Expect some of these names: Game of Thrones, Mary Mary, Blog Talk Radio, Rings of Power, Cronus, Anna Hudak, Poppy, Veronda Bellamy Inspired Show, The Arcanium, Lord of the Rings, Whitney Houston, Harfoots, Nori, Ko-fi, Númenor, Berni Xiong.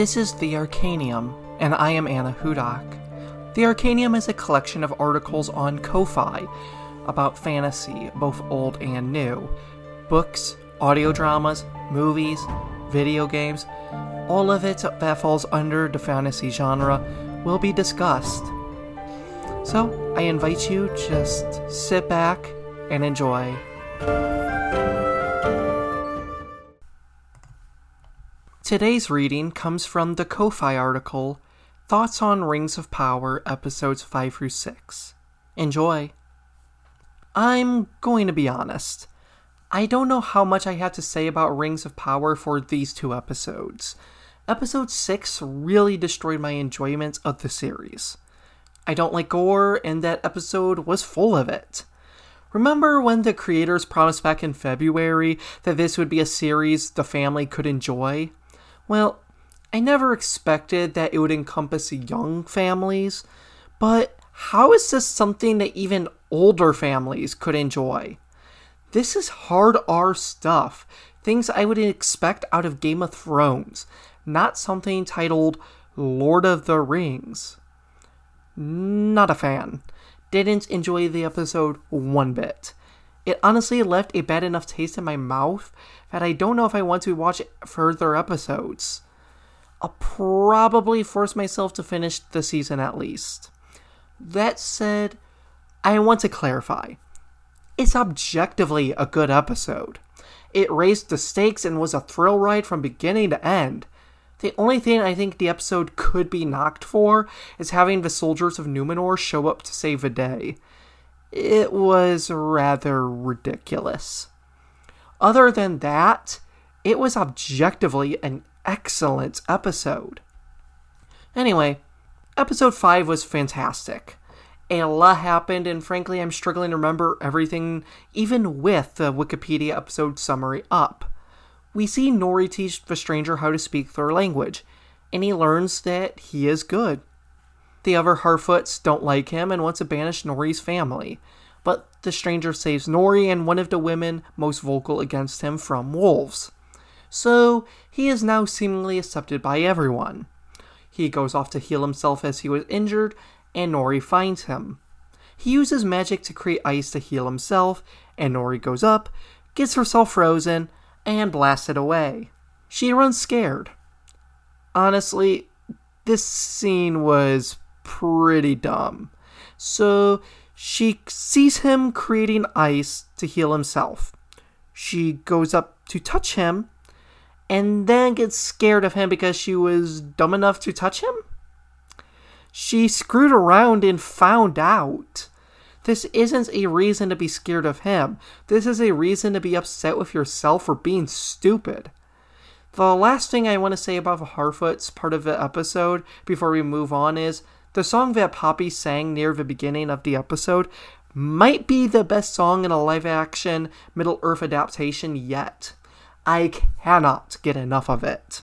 This is The Arcanium, and I am Anna Hudak. The Arcanium is a collection of articles on Ko-fi, about fantasy, both old and new. Books, audio dramas, movies, video games, all of it that falls under the fantasy genre will be discussed. So, I invite you, just sit back and enjoy. Today's reading comes from the Ko-fi article, Thoughts on Rings of Power, episodes 5 through 6. Enjoy! I'm going to be honest. I don't know how much I have to say about Rings of Power for these two episodes. Episode 6 really destroyed my enjoyment of the series. I don't like gore, and that episode was full of it. Remember when the creators promised back in February that this would be a series the family could enjoy? Well, I never expected that it would encompass young families, but how is this something that even older families could enjoy? This is hard R stuff, things I would expect out of Game of Thrones, not something titled Lord of the Rings. Not a fan. Didn't enjoy the episode one bit. It honestly left a bad enough taste in my mouth that I don't know if I want to watch further episodes. I'll probably force myself to finish the season at least. That said, I want to clarify. It's objectively a good episode. It raised the stakes and was a thrill ride from beginning to end. The only thing I think the episode could be knocked for is having the soldiers of Númenor show up to save the day. It was rather ridiculous. Other than that, it was objectively an excellent episode. Anyway, episode 5 was fantastic. A lot happened, and frankly, I'm struggling to remember everything, even with the Wikipedia episode summary up. We see Nori teach the stranger how to speak their language, and he learns that he is good. The other Harfoots don't like him and want to banish Nori's family, but the stranger saves Nori and one of the women most vocal against him from wolves. So, he is now seemingly accepted by everyone. He goes off to heal himself as he was injured, and Nori finds him. He uses magic to create ice to heal himself, and Nori goes up, gets herself frozen, and blasted away. She runs scared. Honestly, this scene was pretty dumb. So, she sees him creating ice to heal himself. She goes up to touch him, and then gets scared of him because she was dumb enough to touch him? She screwed around and found out. This isn't a reason to be scared of him. This is a reason to be upset with yourself for being stupid. The last thing I want to say about the Harfoots part of the episode before we move on is the song that Poppy sang near the beginning of the episode might be the best song in a live-action Middle-earth adaptation yet. I cannot get enough of it.